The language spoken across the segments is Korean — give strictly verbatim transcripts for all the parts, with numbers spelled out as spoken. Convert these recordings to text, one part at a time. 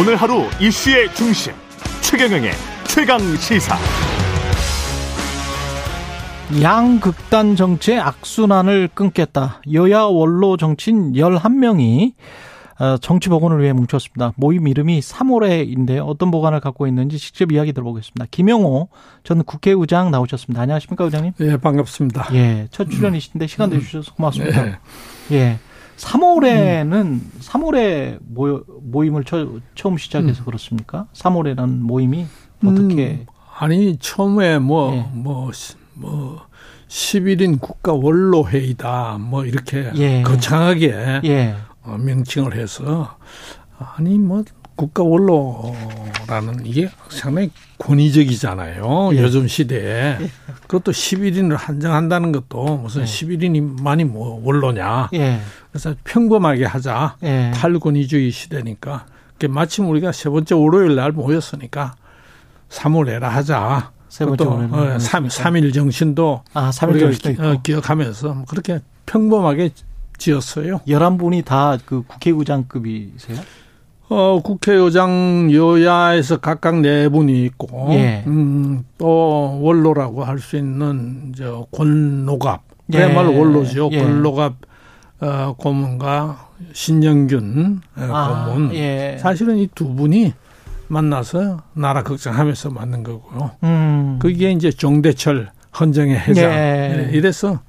오늘 하루 이슈의 중심, 최경영의 최강시사. 양극단 정치의 악순환을 끊겠다. 여야 원로 정치인 열한 명이 정치 복원을 위해 뭉쳤습니다. 모임 이름이 삼월회인데요. 어떤 보관을 갖고 있는지 직접 이야기 들어보겠습니다. 김형오 전 국회의장 나오셨습니다. 안녕하십니까, 의장님? 예, 반갑습니다. 예, 첫 출연이신데 시간 내주셔서 고맙습니다. 예. 예. 삼월에는 음. 삼월에 모, 모임을 처, 처음 시작해서 음. 그렇습니까? 삼월에라는 모임이 어떻게? 음, 아니 처음에 뭐 뭐 뭐 예. 뭐 십일 인 국가 원로 회의다 뭐 이렇게 예. 거창하게 예. 어, 명칭을 해서 아니 뭐 국가 원로라는 이게 상당히 권위적이잖아요. 예. 요즘 시대에. 예. 그것도 십일 인을 한정한다는 것도 무슨 예. 십일 인만이 뭐 원로냐. 예. 그래서 평범하게 하자. 예. 탈권위주의 시대니까. 마침 우리가 세 번째 월요일 날 모였으니까 삼월에라 하자. 세 번째 월요일 날. 삼 일 정신도 아, 삼 일 정신도 있고. 기억하면서 그렇게 평범하게 지었어요. 열한 분이 다 그 국회의장급이세요? 어, 국회의장 여야에서 각각 네 분이 있고, 예. 음, 또 원로라고 할 수 있는 저 권로갑, 예. 그야말로 원로죠. 예. 권로갑 어, 고문과 신영균 아, 고문. 예. 사실은 이 두 분이 만나서 나라 걱정하면서 만든 거고요. 음. 그게 이제 종대철 헌정의 회장. 예. 이래서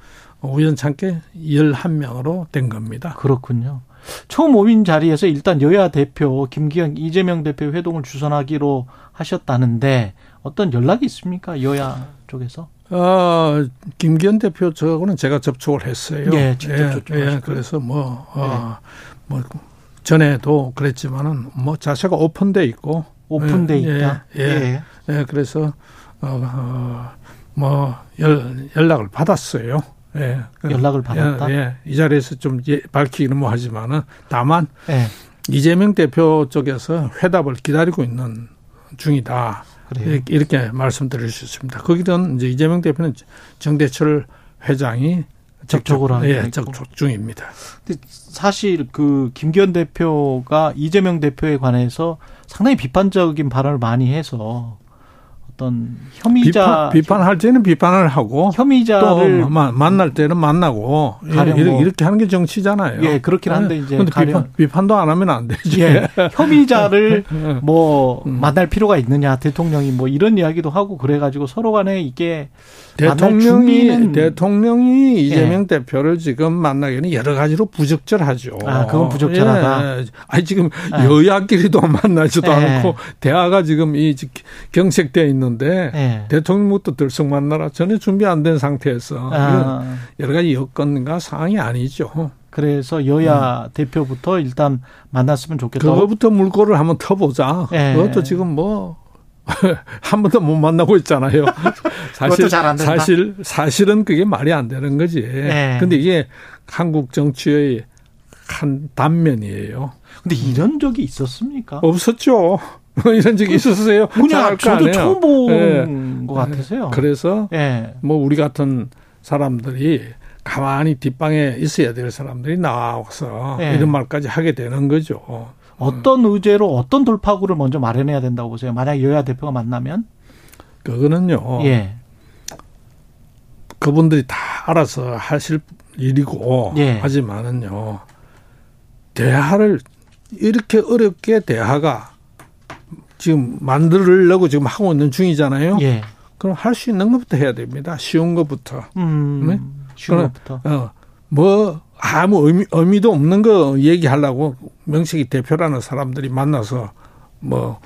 우연찮게 열한 명으로 된 겁니다. 그렇군요. 처음 모인 자리에서 일단 여야 대표 김기현, 이재명 대표 회동을 주선하기로 하셨다는데 어떤 연락이 있습니까? 여야 쪽에서? 어, 김기현 대표 저하고는 제가 접촉을 했어요. 예, 직접 예, 접촉을 예, 그래서 뭐, 어, 예. 뭐 전에도 그랬지만은 뭐 자세가 오픈돼 있고 오픈돼 예, 있다. 예, 예. 예. 예 그래서 어, 어, 뭐 연, 연락을 받았어요. 예, 연락을 받았다. 예, 예, 이 자리에서 좀 예, 밝히기는 뭐 하지만은 다만 예. 이재명 대표 쪽에서 회답을 기다리고 있는 중이다. 그래요. 이렇게 말씀드릴 수 있습니다. 거기는 이제 이재명 대표는 정대철 회장이 접촉을 하고 예, 접촉 중입니다. 근데 사실 그 김기현 대표가 이재명 대표에 관해서 상당히 비판적인 발언을 많이 해서. 혐의자 비판, 비판할 때는 비판을 하고 혐의자를 또 마, 만날 때는 만나고 예, 이렇게 하는 게 정치잖아요. 예, 그렇긴 한데 이제 근데 비판, 비판도 안 하면 안 되죠. 예, 혐의자를 뭐 음. 만날 필요가 있느냐 대통령이 뭐 이런 이야기도 하고 그래가지고 서로 간에 이게 대통령이 대통령이 이재명 예. 대표를 지금 만나기에는 여러 가지로 부적절하죠. 아, 그건 부적절하다. 예. 아니 지금 예. 여야끼리도 만나지도 예. 않고 대화가 지금 이 경색돼 있는. 데 예. 대통령부터 들썩 만나라 전혀 준비 안 된 상태에서 아. 여러 가지 여건과 상황이 아니죠. 그래서 여야 음. 대표부터 일단 만났으면 좋겠다. 그거부터 물꼬를 한번 터보자. 예. 그것도 지금 뭐 한 번도 못 만나고 있잖아요. 사실 잘 안 된다. 사실 사실은 그게 말이 안 되는 거지. 그런데 예. 이게 한국 정치의 한 단면이에요. 근데 이런 적이 있었습니까? 없었죠. 이런 적이 있었어요. 그냥 저도 처음 본 것 네. 같아서요. 그래서 네. 뭐 우리 같은 사람들이 가만히 뒷방에 있어야 될 사람들이 나와서 네. 이런 말까지 하게 되는 거죠. 어떤 의제로 어떤 돌파구를 먼저 마련해야 된다고 보세요. 만약 여야 대표가 만나면? 그거는요. 예. 그분들이 다 알아서 하실 일이고 예. 하지만은요. 대화를 이렇게 어렵게 대화가 지금 만들려고 지금 하고 있는 중이잖아요. 예. 그럼 할 수 있는 것부터 해야 됩니다. 쉬운 것부터. 음, 네? 쉬운 것부터. 어, 뭐 아무 의미, 의미도 없는 거 얘기하려고 명색이 대표라는 사람들이 만나서 뭐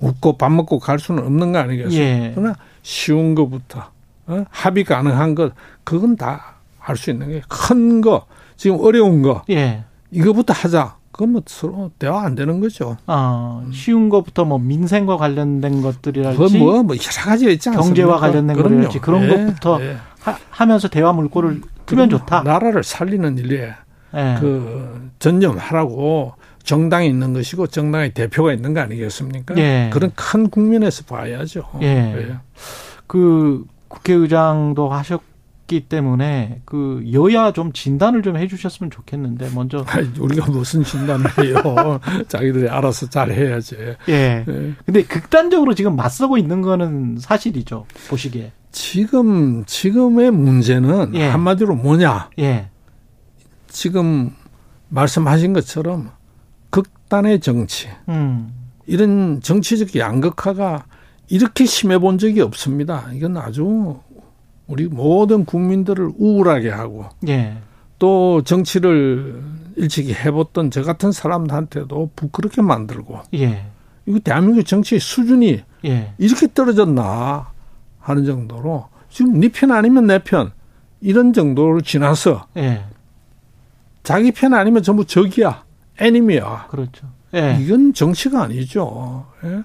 웃고 밥 먹고 갈 수는 없는 거 아니겠어요. 예. 그러나 쉬운 것부터 어? 합의 가능한 것 그건 다 할 수 있는 게 큰 거 지금 어려운 거 예. 이거부터 하자. 그건 뭐 서로 대화 안 되는 거죠. 아, 쉬운 것부터 뭐 민생과 관련된 것들이랄지. 뭐, 뭐 여러 가지 있지 않습니까? 경제와 관련된 것들이랄지 그런 예, 것부터 예. 하, 하면서 대화 물꼬를 트면 좋다. 나라를 살리는 일에 예. 그 전념하라고 정당이 있는 것이고 정당의 대표가 있는 거 아니겠습니까? 예. 그런 큰 국면에서 봐야죠. 예. 예. 그 국회의장도 하셨고. 있기 때문에 그 여야 좀 진단을 좀 해 주셨으면 좋겠는데 먼저. 아니, 우리가 무슨 진단을 해요. 자기들이 알아서 잘 해야지. 예. 예. 근데 극단적으로 지금 맞서고 있는 거는 사실이죠. 보시기에. 지금 지금의 문제는 예. 한마디로 뭐냐? 예. 지금 말씀하신 것처럼 극단의 정치. 음. 이런 정치적 양극화가 이렇게 심해 본 적이 없습니다. 이건 아주 우리 모든 국민들을 우울하게 하고 예. 또 정치를 일찍이 해봤던 저 같은 사람한테도 부끄럽게 만들고 예. 이거 대한민국 정치의 수준이 예. 이렇게 떨어졌나 하는 정도로 지금 네 편 아니면 내 편 이런 정도를 지나서 예. 자기 편 아니면 전부 적이야. 애니미야. 그렇죠. 예. 이건 정치가 아니죠. 예?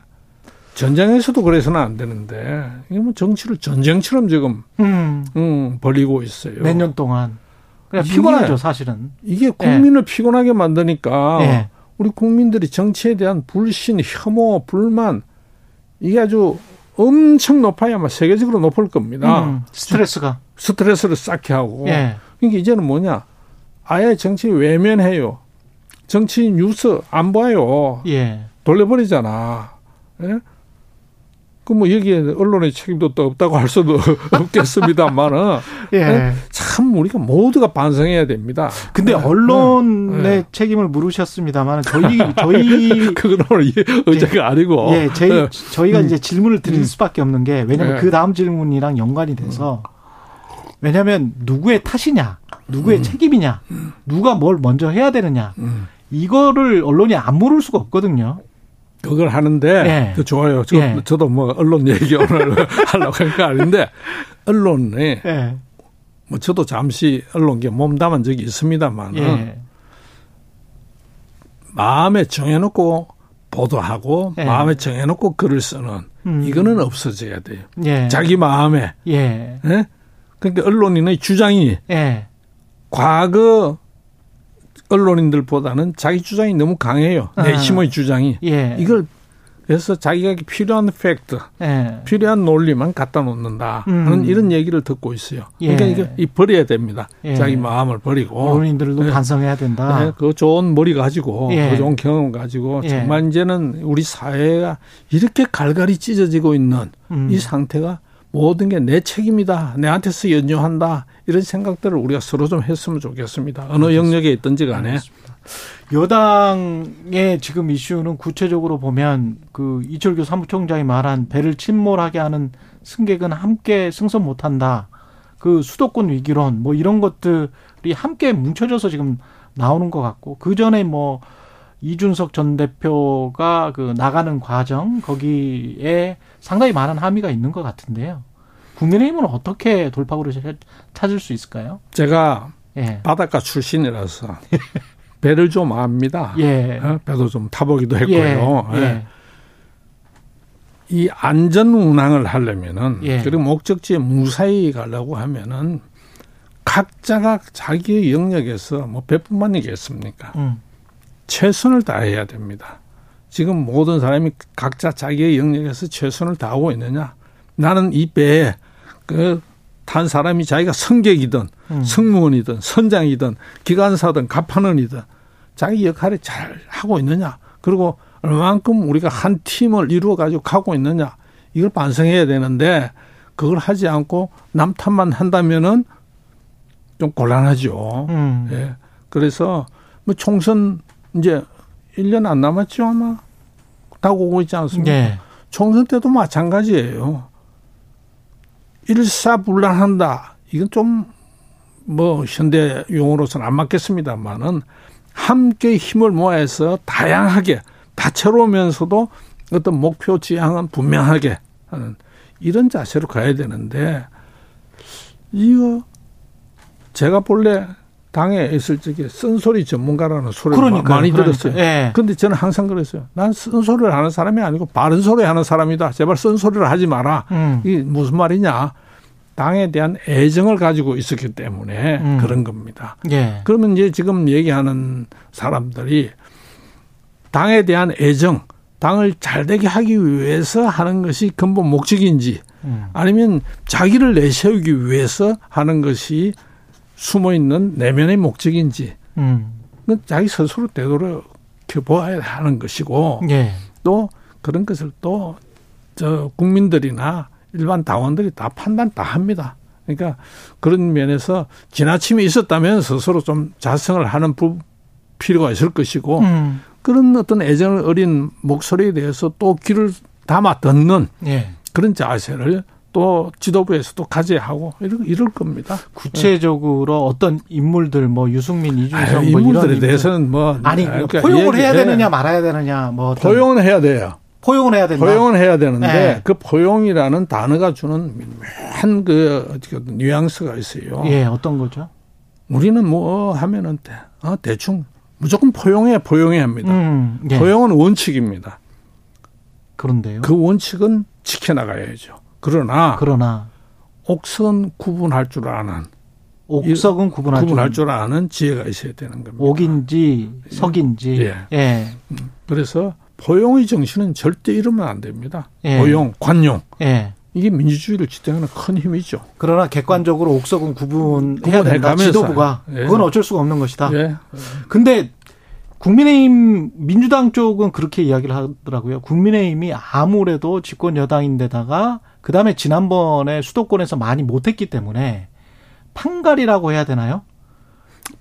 전장에서도 그래서는 안 되는데 이게 뭐 정치를 전쟁처럼 지금 음. 음, 벌이고 있어요. 몇 년 동안. 그냥 피곤하죠, 사실은. 이게 국민을 예. 피곤하게 만드니까 예. 우리 국민들이 정치에 대한 불신, 혐오, 불만 이게 아주 엄청 높아야 아마 세계적으로 높을 겁니다. 음, 스트레스가. 스트레스를 쌓게 하고. 예. 그러니까 이제는 뭐냐. 아예 정치 외면해요. 정치인 뉴스 안 봐요. 예. 돌려버리잖아. 예? 그 뭐 여기에 언론의 책임도 또 없다고 할 수도 없겠습니다만은 예. 참 우리가 모두가 반성해야 됩니다. 근데 언론의 예. 책임을 물으셨습니다만은 저희 저희 그건 오늘 의제가 예. 아니고 예, 저희 예. 저희가 음. 이제 질문을 드릴 수밖에 없는 게 왜냐하면 예. 그 다음 질문이랑 연관이 돼서 왜냐하면 누구의 탓이냐, 누구의 음. 책임이냐, 누가 뭘 먼저 해야 되느냐 음. 이거를 언론이 안 물을 수가 없거든요. 그걸 하는데 예. 좋아요. 저, 예. 저도 뭐 언론 얘기 오늘 하려고 할 거 아닌데 언론에 예. 뭐 저도 잠시 언론계 몸담은 적이 있습니다만 예. 마음에 정해놓고 보도하고 예. 마음에 정해놓고 글을 쓰는 음. 이거는 없어져야 돼요. 예. 자기 마음에. 예. 예? 그러니까 언론인의 주장이 예. 과거 언론인들보다는 자기 주장이 너무 강해요. 내심의 아. 주장이. 예. 이걸 그래서 자기가 필요한 팩트, 예. 필요한 논리만 갖다 놓는다. 음. 하는 이런 얘기를 듣고 있어요. 예. 그러니까 이거 버려야 됩니다. 예. 자기 마음을 버리고. 언론인들도 예. 반성해야 된다. 예. 그 좋은 머리 가지고, 예. 그 좋은 경험 가지고 예. 정말 이제는 우리 사회가 이렇게 갈갈이 찢어지고 있는 음. 이 상태가 모든 게 내 책임이다. 내한테서 연유한다. 이런 생각들을 우리가 서로 좀 했으면 좋겠습니다. 어느 알겠습니다. 영역에 있든지 간에. 알겠습니다. 여당의 지금 이슈는 구체적으로 보면 그 이철규 사무총장이 말한 배를 침몰하게 하는 승객은 함께 승선 못한다. 그 수도권 위기론 뭐 이런 것들이 함께 뭉쳐져서 지금 나오는 것 같고 그 전에 뭐 이준석 전 대표가 그 나가는 과정 거기에 상당히 많은 함의가 있는 것 같은데요. 국민의힘은 어떻게 돌파구를 찾을 수 있을까요? 제가 예. 바닷가 출신이라서 배를 좀 압니다. 예. 배도 좀 타보기도 했고요. 예. 예. 이 안전 운항을 하려면은 예. 그리고 목적지에 무사히 가려고 하면은 각자가 자기의 영역에서 뭐 배뿐만이겠습니까? 음. 최선을 다해야 됩니다. 지금 모든 사람이 각자 자기의 영역에서 최선을 다하고 있느냐. 나는 이 배에 그 탄 사람이 자기가 승객이든 음. 승무원이든 선장이든 기관사든 갑판원이든 자기 역할을 잘 하고 있느냐. 그리고 얼만큼 우리가 한 팀을 이루어 가지고 가고 있느냐. 이걸 반성해야 되는데 그걸 하지 않고 남 탓만 한다면은 좀 곤란하죠. 음. 예. 그래서 뭐 총선 이제 일 년 안 남았죠 아마 다 오고 있지 않습니까? 네. 총선 때도 마찬가지예요. 일사불란한다. 이건 좀 뭐 현대 용어로서는 안 맞겠습니다만은 함께 힘을 모아서 다양하게 다채로우면서도 어떤 목표 지향은 분명하게 하는 이런 자세로 가야 되는데 이거 제가 본래 당에 있을 적에 쓴소리 전문가라는 소리를 그러니까요, 많이 들었어요. 그런데 그러니까, 예. 저는 항상 그랬어요. 난 쓴소리를 하는 사람이 아니고 바른 소리 하는 사람이다. 제발 쓴소리를 하지 마라. 음. 이게 무슨 말이냐. 당에 대한 애정을 가지고 있었기 때문에 음. 그런 겁니다. 예. 그러면 이제 지금 얘기하는 사람들이 당에 대한 애정, 당을 잘되게 하기 위해서 하는 것이 근본 목적인지 음. 아니면 자기를 내세우기 위해서 하는 것이 숨어있는 내면의 목적인지 음. 그건 자기 스스로 되돌아보아야 하는 것이고 예. 또 그런 것을 또 저 국민들이나 일반 당원들이 다 판단 다 합니다. 그러니까 그런 면에서 지나침이 있었다면 스스로 좀 자성을 하는 필요가 있을 것이고 음. 그런 어떤 애정 어린 목소리에 대해서 또 귀를 담아 듣는 예. 그런 자세를 또 지도부에서도 가져야 하고 이럴, 이럴 겁니다. 구체적으로 네. 어떤 인물들 뭐 유승민, 이준석 아유, 뭐 인물들에 이런 대해서는 뭐 아니 그러니까 포용을 해야 되느냐 말아야 되느냐 뭐 포용은 해야 돼요. 포용을 해야 된다. 포용은 해야 되는데 네. 그 포용이라는 단어가 주는 묘한 그 뉘앙스가 있어요. 예, 어떤 거죠? 우리는 뭐 하면은 아, 대충 무조건 포용해 포용해 합니다. 음, 예. 포용은 원칙입니다. 그런데요? 그 원칙은 지켜나가야죠. 그러나, 그러나 옥석은 구분할 줄 아는 옥석은 구분할, 구분할 줄 아는 지혜가 있어야 되는 겁니다. 옥인지 석인지. 예. 예. 그래서 포용의 정신은 절대 잃으면 안 됩니다. 예. 포용, 관용. 예. 이게 민주주의를 지탱하는 큰 힘이죠. 그러나 객관적으로 옥석은 구분해야 된다. 지도부가. 예. 그건 어쩔 수가 없는 것이다. 그런데 예. 국민의힘 민주당 쪽은 그렇게 이야기를 하더라고요. 국민의힘이 아무래도 집권 여당인데다가 그다음에 지난번에 수도권에서 많이 못했기 때문에 판갈이라고 해야 되나요?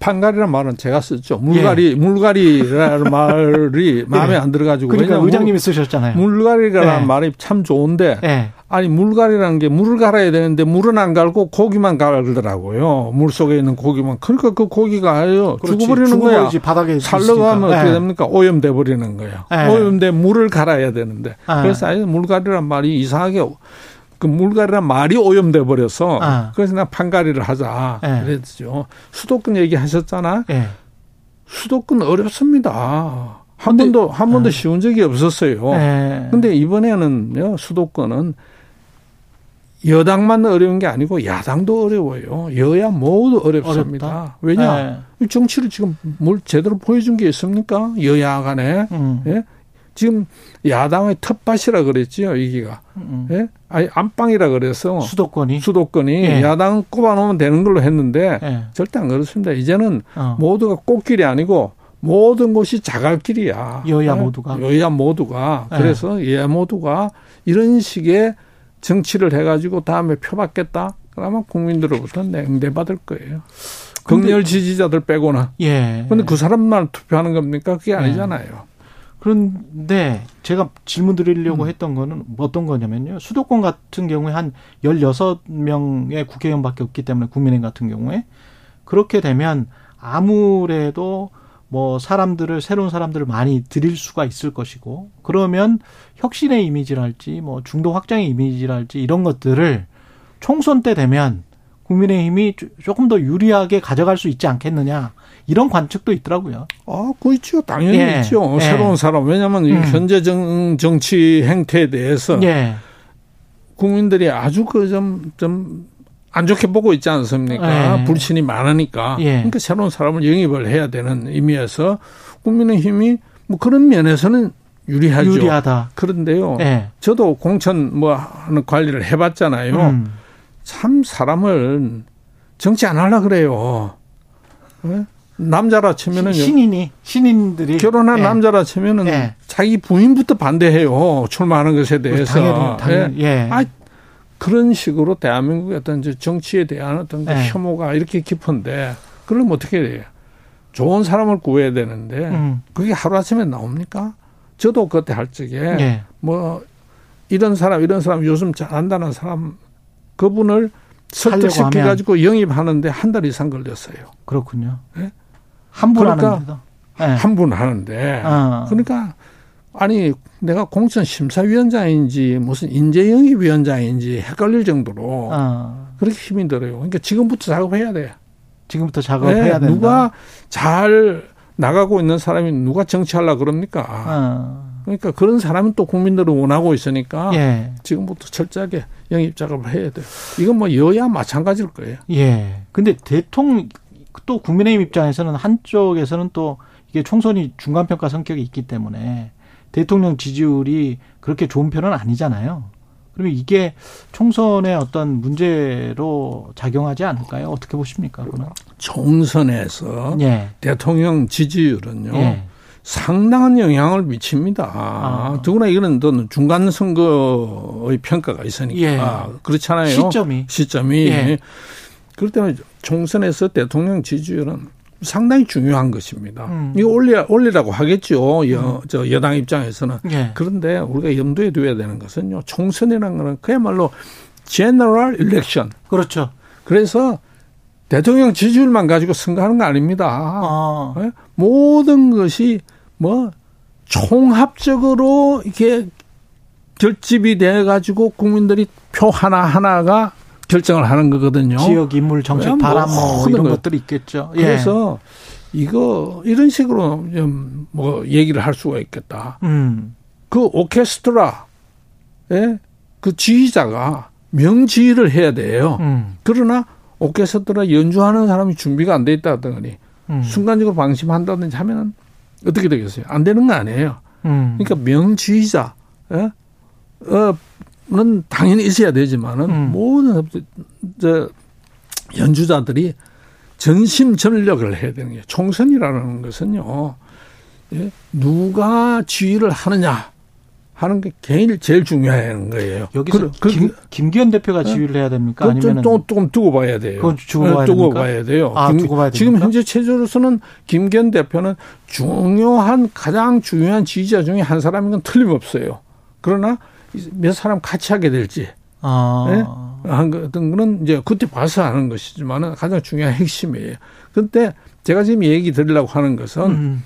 판갈이라는 말은 제가 썼죠. 물갈이, 예. 물갈이라는 말이 마음에 예. 안 들어가지고. 그러니까 의장님이 물, 쓰셨잖아요. 물갈이라는 예. 말이 참 좋은데, 예. 아니, 물갈이라는 게 물을 갈아야 되는데, 물은 안 갈고 고기만 갈더라고요. 물 속에 있는 고기만. 그러니까 그 고기가 그렇지, 죽어버리는 죽어버리지, 거야. 바닥에 살러 가면 예. 어떻게 됩니까? 오염돼 버리는 거예요. 예. 오염돼 물을 갈아야 되는데. 예. 그래서 아니, 물갈이라는 말이 이상하게. 그 물갈이란 말이 오염돼 버려서 아. 그래서 나 판갈이를 하자 예. 그랬죠. 수도권 얘기하셨잖아. 예. 수도권 어렵습니다. 한 근데, 번도 한 아. 번도 쉬운 적이 없었어요. 그런데 예. 이번에는요 수도권은 여당만 어려운 게 아니고 야당도 어려워요. 여야 모두 어렵습니다. 어렵다. 왜냐 예. 정치를 지금 뭘 제대로 보여준 게 있습니까? 여야 간에. 음. 예? 지금 야당의 텃밭이라 그랬지요, 이기가. 음. 예? 아니, 안방이라 그래서. 수도권이. 수도권이. 예. 야당은 꼽아놓으면 되는 걸로 했는데 예. 절대 안 그렇습니다. 이제는 어. 모두가 꽃길이 아니고 모든 곳이 자갈길이야. 여야 예? 모두가. 여야 모두가. 예. 그래서 여야 모두가 이런 식의 정치를 해가지고 다음에 표 받겠다? 그러면 국민들로부터 냉대받을 거예요. 극렬 지지자들 빼고는. 예. 그런데 그 사람만 투표하는 겁니까? 그게 아니잖아요. 예. 그런데 제가 질문 드리려고 음. 했던 거는 어떤 거냐면요. 수도권 같은 경우에 한 열여섯 명의 국회의원밖에 없기 때문에 국민의힘 같은 경우에 그렇게 되면 아무래도 뭐 사람들을 새로운 사람들을 많이 들일 수가 있을 것이고 그러면 혁신의 이미지랄지 뭐 중도 확장의 이미지랄지 이런 것들을 총선 때 되면 국민의힘이 조금 더 유리하게 가져갈 수 있지 않겠느냐. 이런 관측도 있더라고요. 아, 그 있죠. 당연히 예. 있죠. 예. 새로운 사람. 왜냐하면 음. 현재 정, 정치 행태에 대해서 예. 국민들이 아주 그 좀, 좀 안 좋게 보고 있지 않습니까? 예. 불신이 많으니까. 예. 그러니까 새로운 사람을 영입을 해야 되는 의미에서 국민의힘이 뭐 그런 면에서는 유리하죠. 유리하다. 그런데요. 예. 저도 공천 뭐 하는 관리를 해봤잖아요. 음. 참 사람을 정치 안 하려 그래요. 네? 남자라 치면은 신인이 신인들이 결혼한 예. 남자라 치면은 예. 자기 부인부터 반대해요. 출마하는 것에 대해서. 당연히, 당연히. 예. 아, 그런 식으로 대한민국의 어떤 정치에 대한 어떤 예. 혐오가 이렇게 깊은데 그러면 어떻게 돼요? 좋은 사람을 구해야 되는데 음. 그게 하루아침에 나옵니까? 저도 그때 할 적에 예. 뭐 이런 사람 이런 사람 요즘 잘한다는 사람 그분을 설득시켜가지고 영입하는데 한 달 이상 걸렸어요. 그렇군요. 네? 한 분 그러니까 하는데도. 네. 한 분 하는데. 어. 그러니까 아니 내가 공천심사위원장인지 무슨 인재영입위원장인지 헷갈릴 정도로 어. 그렇게 힘이 들어요. 그러니까 지금부터 작업해야 돼. 지금부터 작업해야 네. 된다. 누가 잘 나가고 있는 사람이 누가 정치하려고 그럽니까. 어. 그러니까 그런 사람은 또 국민들을 원하고 있으니까 예. 지금부터 철저하게 영입 작업을 해야 돼요. 이건 뭐 여야 마찬가지일 거예요. 예. 근데 대통령 또 국민의힘 입장에서는 한쪽에서는 또 이게 총선이 중간평가 성격이 있기 때문에 대통령 지지율이 그렇게 좋은 편은 아니잖아요. 그럼 이게 총선의 어떤 문제로 작용하지 않을까요? 어떻게 보십니까? 그러면? 총선에서 예. 대통령 지지율은요. 예. 상당한 영향을 미칩니다. 아. 더구나 이거는 중간 선거의 평가가 있으니까 예. 아, 그렇잖아요. 시점이. 시점이. 예. 그렇기 때문에 총선에서 대통령 지지율은 상당히 중요한 것입니다. 음. 이거 올려, 올리라고 하겠죠. 여, 저 여당 입장에서는. 예. 그런데 우리가 염두에 두어야 되는 것은요. 총선이라는 거는 그야말로 제너럴 일렉션. 그렇죠. 그래서 대통령 지지율만 가지고 선거하는 거 아닙니다. 아. 네? 모든 것이 뭐 총합적으로 이렇게 결집이 돼 가지고 국민들이 표 하나하나가 결정을 하는 거거든요. 지역, 인물, 정책, 바람, 뭐, 뭐 이런 거. 것들이 있겠죠. 그래서 예. 이거 이런 식으로 좀 뭐 얘기를 할 수가 있겠다. 음. 그 오케스트라의 그 지휘자가 명지휘를 해야 돼요. 음. 그러나 오케스트라 연주하는 사람이 준비가 안 돼 있다든지 음. 순간적으로 방심한다든지 하면 어떻게 되겠어요? 안 되는 거 아니에요. 음. 그러니까 명지휘자. 예? 어. 는 당연히 있어야 되지만은 음. 모든 연주자들이 전심전력을 해야 되는 게 총선이라는 것은요. 누가 지휘를 하느냐 하는 게 개인이 제일 중요한 거예요. 여기서 그, 김, 김기현 대표가 네. 지휘를 해야 됩니까? 아니면 좀 조금 두고 봐야 돼요. 그건 두고 봐야, 두고 봐야 돼요. 아, 김, 두고 봐야 지금 됩니까? 현재 체제로서는 김기현 대표는 중요한 가장 중요한 지휘자 중에 한 사람인 건 틀림없어요. 그러나 몇 사람 같이 하게 될지. 아. 예? 어떤 거는 이제 그때 봐서 하는 것이지만은 가장 중요한 핵심이에요. 그런데 제가 지금 얘기 드리려고 하는 것은 음.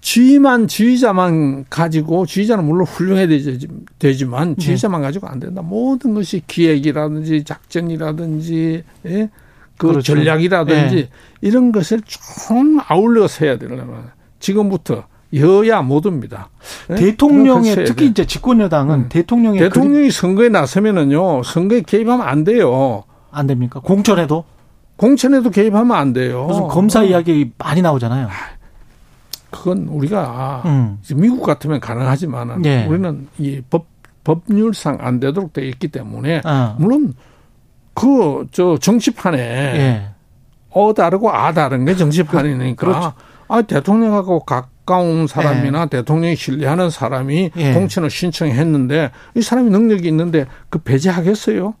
지휘만, 지휘자만 가지고, 지휘자는 물론 훌륭해야 되지, 되지만 지휘자만 네. 가지고 안 된다. 모든 것이 기획이라든지 작전이라든지, 예? 그 그렇죠. 전략이라든지 네. 이런 것을 총 아울러서 해야 되려면 지금부터 여야 모두입니다. 네? 대통령의 특히 이제 집권여당은 음. 대통령의 대통령이 그리... 선거에 나서면은요 선거에 개입하면 안 돼요. 안 됩니까? 공천에도 공천에도 개입하면 안 돼요. 무슨 검사 어. 이야기 많이 나오잖아요. 그건 우리가 음. 미국 같으면 가능하지만 네. 우리는 이 법 법률상 안 되도록 돼 있기 때문에 어. 물론 그 저 정치판에 네. 어 다르고 아 다른 게 정치판이니까. 그렇죠. 아 대통령하고 각 가까운 사람이나 예. 대통령이 신뢰하는 사람이 예. 공천을 신청했는데 이 사람이 능력이 있는데 그 배제하겠어요?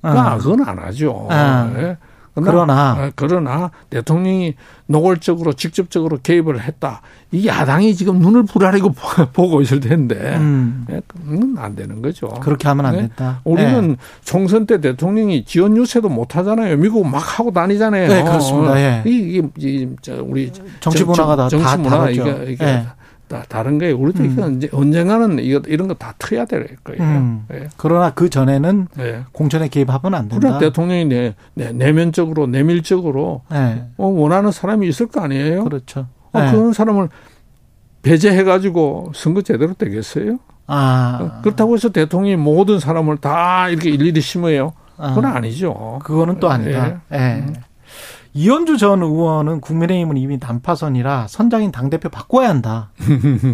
아, 어. 그건 안 하죠. 어. 예. 그러나, 그러나 그러나 대통령이 노골적으로 직접적으로 개입을 했다. 이 야당이 지금 눈을 부라리고 보고 있을 텐데 음. 예. 그건 안 되는 거죠. 그렇게 하면 안 된다. 예. 우리는 예. 총선 때 대통령이 지원 유세도 못 하잖아요. 미국 막 하고 다니잖아요. 네, 그렇습니다. 예. 이게, 이게 우리 정치 문화가 다 정치 문화 이게, 이게 예. 다 다른 거예요. 우리도 음. 이건 이제 언젠가는 이거 이런 거 다 틀어야 될 거예요. 음. 예. 그러나 그 전에는 예. 공천에 개입하면 안 된다. 대통령이 내, 내, 내면적으로 내밀적으로 예. 어, 원하는 사람이 있을 거 아니에요. 그렇죠. 어, 예. 그런 사람을 배제해 가지고 선거 제대로 되겠어요? 아. 그렇다고 해서 대통령이 모든 사람을 다 이렇게 일일이 심어요. 그건 아. 아니죠. 그거는 또 아니다. 예. 예. 음. 이현주 전 의원은 국민의힘은 이미 난파선이라 선장인 당대표 바꿔야 한다.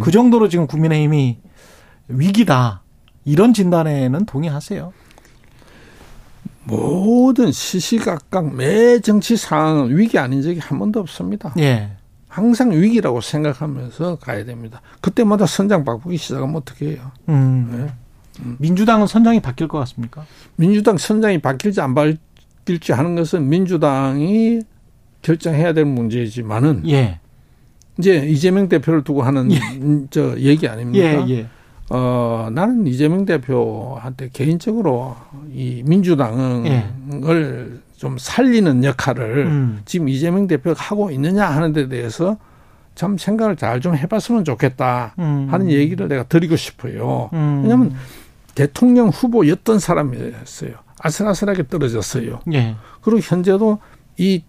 그 정도로 지금 국민의힘이 위기다. 이런 진단에는 동의하세요? 모든 시시각각 매 정치 상황은 위기 아닌 적이 한 번도 없습니다. 예. 항상 위기라고 생각하면서 가야 됩니다. 그때마다 선장 바꾸기 시작하면 어떻게 해요? 음. 예. 음. 민주당은 선장이 바뀔 것 같습니까? 민주당 선장이 바뀔지 안 바뀔지 일지 하는 것은 민주당이 결정해야 될 문제이지만은 예. 이제 이재명 대표를 두고 하는 예. 저 얘기 아닙니까? 예, 예. 어, 나는 이재명 대표한테 개인적으로 이 민주당을 예. 좀 살리는 역할을 음. 지금 이재명 대표가 하고 있느냐 하는 데 대해서 참 생각을 잘 좀 해봤으면 좋겠다 음. 하는 얘기를 내가 드리고 싶어요. 음. 왜냐하면 대통령 후보였던 사람이었어요. 아슬아슬하게 떨어졌어요. 예. 그리고 현재도 이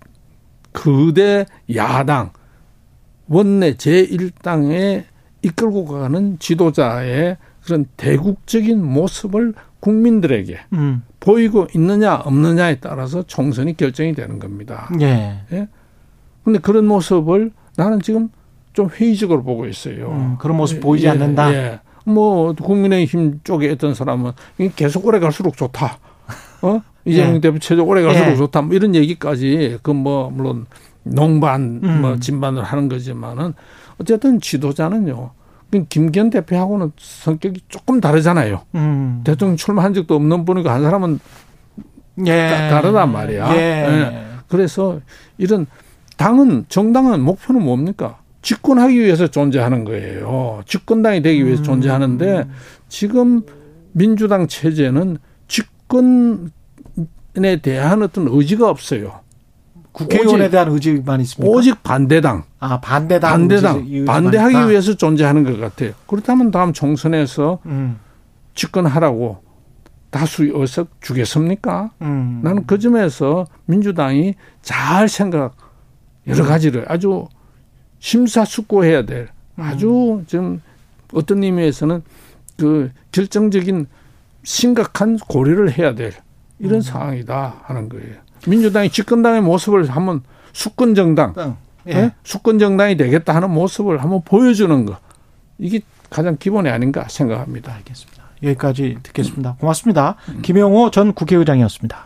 거대 야당 원내 제일 당에 이끌고 가는 지도자의 그런 대국적인 모습을 국민들에게 음. 보이고 있느냐 없느냐에 따라서 총선이 결정이 되는 겁니다. 그런데 예. 예? 그런 모습을 나는 지금 좀 회의적으로 보고 있어요. 음, 그런 모습 보이지 예, 않는다. 예. 뭐 국민의힘 쪽에 있던 사람은 계속 오래 갈수록 좋다. 어? 이재명 예. 대표 체제 오래 갈수록 예. 좋다. 뭐 이런 얘기까지 그 뭐 물론 농반 음. 뭐 진반을 하는 거지만은 어쨌든 지도자는요. 김기현 대표하고는 성격이 조금 다르잖아요. 음. 대통령 출마한 적도 없는 분이고 한 사람은 예. 다, 다르단 말이야. 예. 예. 그래서 이런 당은 정당은 목표는 뭡니까? 집권하기 위해서 존재하는 거예요. 집권당이 되기 위해서 음. 존재하는데 지금 민주당 체제는 집권에 대한 어떤 의지가 없어요. 국회의원에 오직, 대한 의지만 있습니까? 오직 반대당. 아, 반대당. 반대당. 반대하기 있다. 위해서 존재하는 것 같아요. 그렇다면 다음 총선에서 음. 집권하라고 다수 의석 주겠습니까? 음. 나는 그 점에서 민주당이 잘 생각 여러 가지를 아주 심사숙고해야 될 아주 좀 어떤 의미에서는 그 결정적인 심각한 고려를 해야 될 이런 음. 상황이다 하는 거예요. 민주당이 집권당의 모습을 한번 수권정당, 예. 예? 수권정당이 되겠다 하는 모습을 한번 보여주는 거. 이게 가장 기본이 아닌가 생각합니다. 알겠습니다. 여기까지 듣겠습니다. 고맙습니다. 음. 김형오 전 국회의장이었습니다.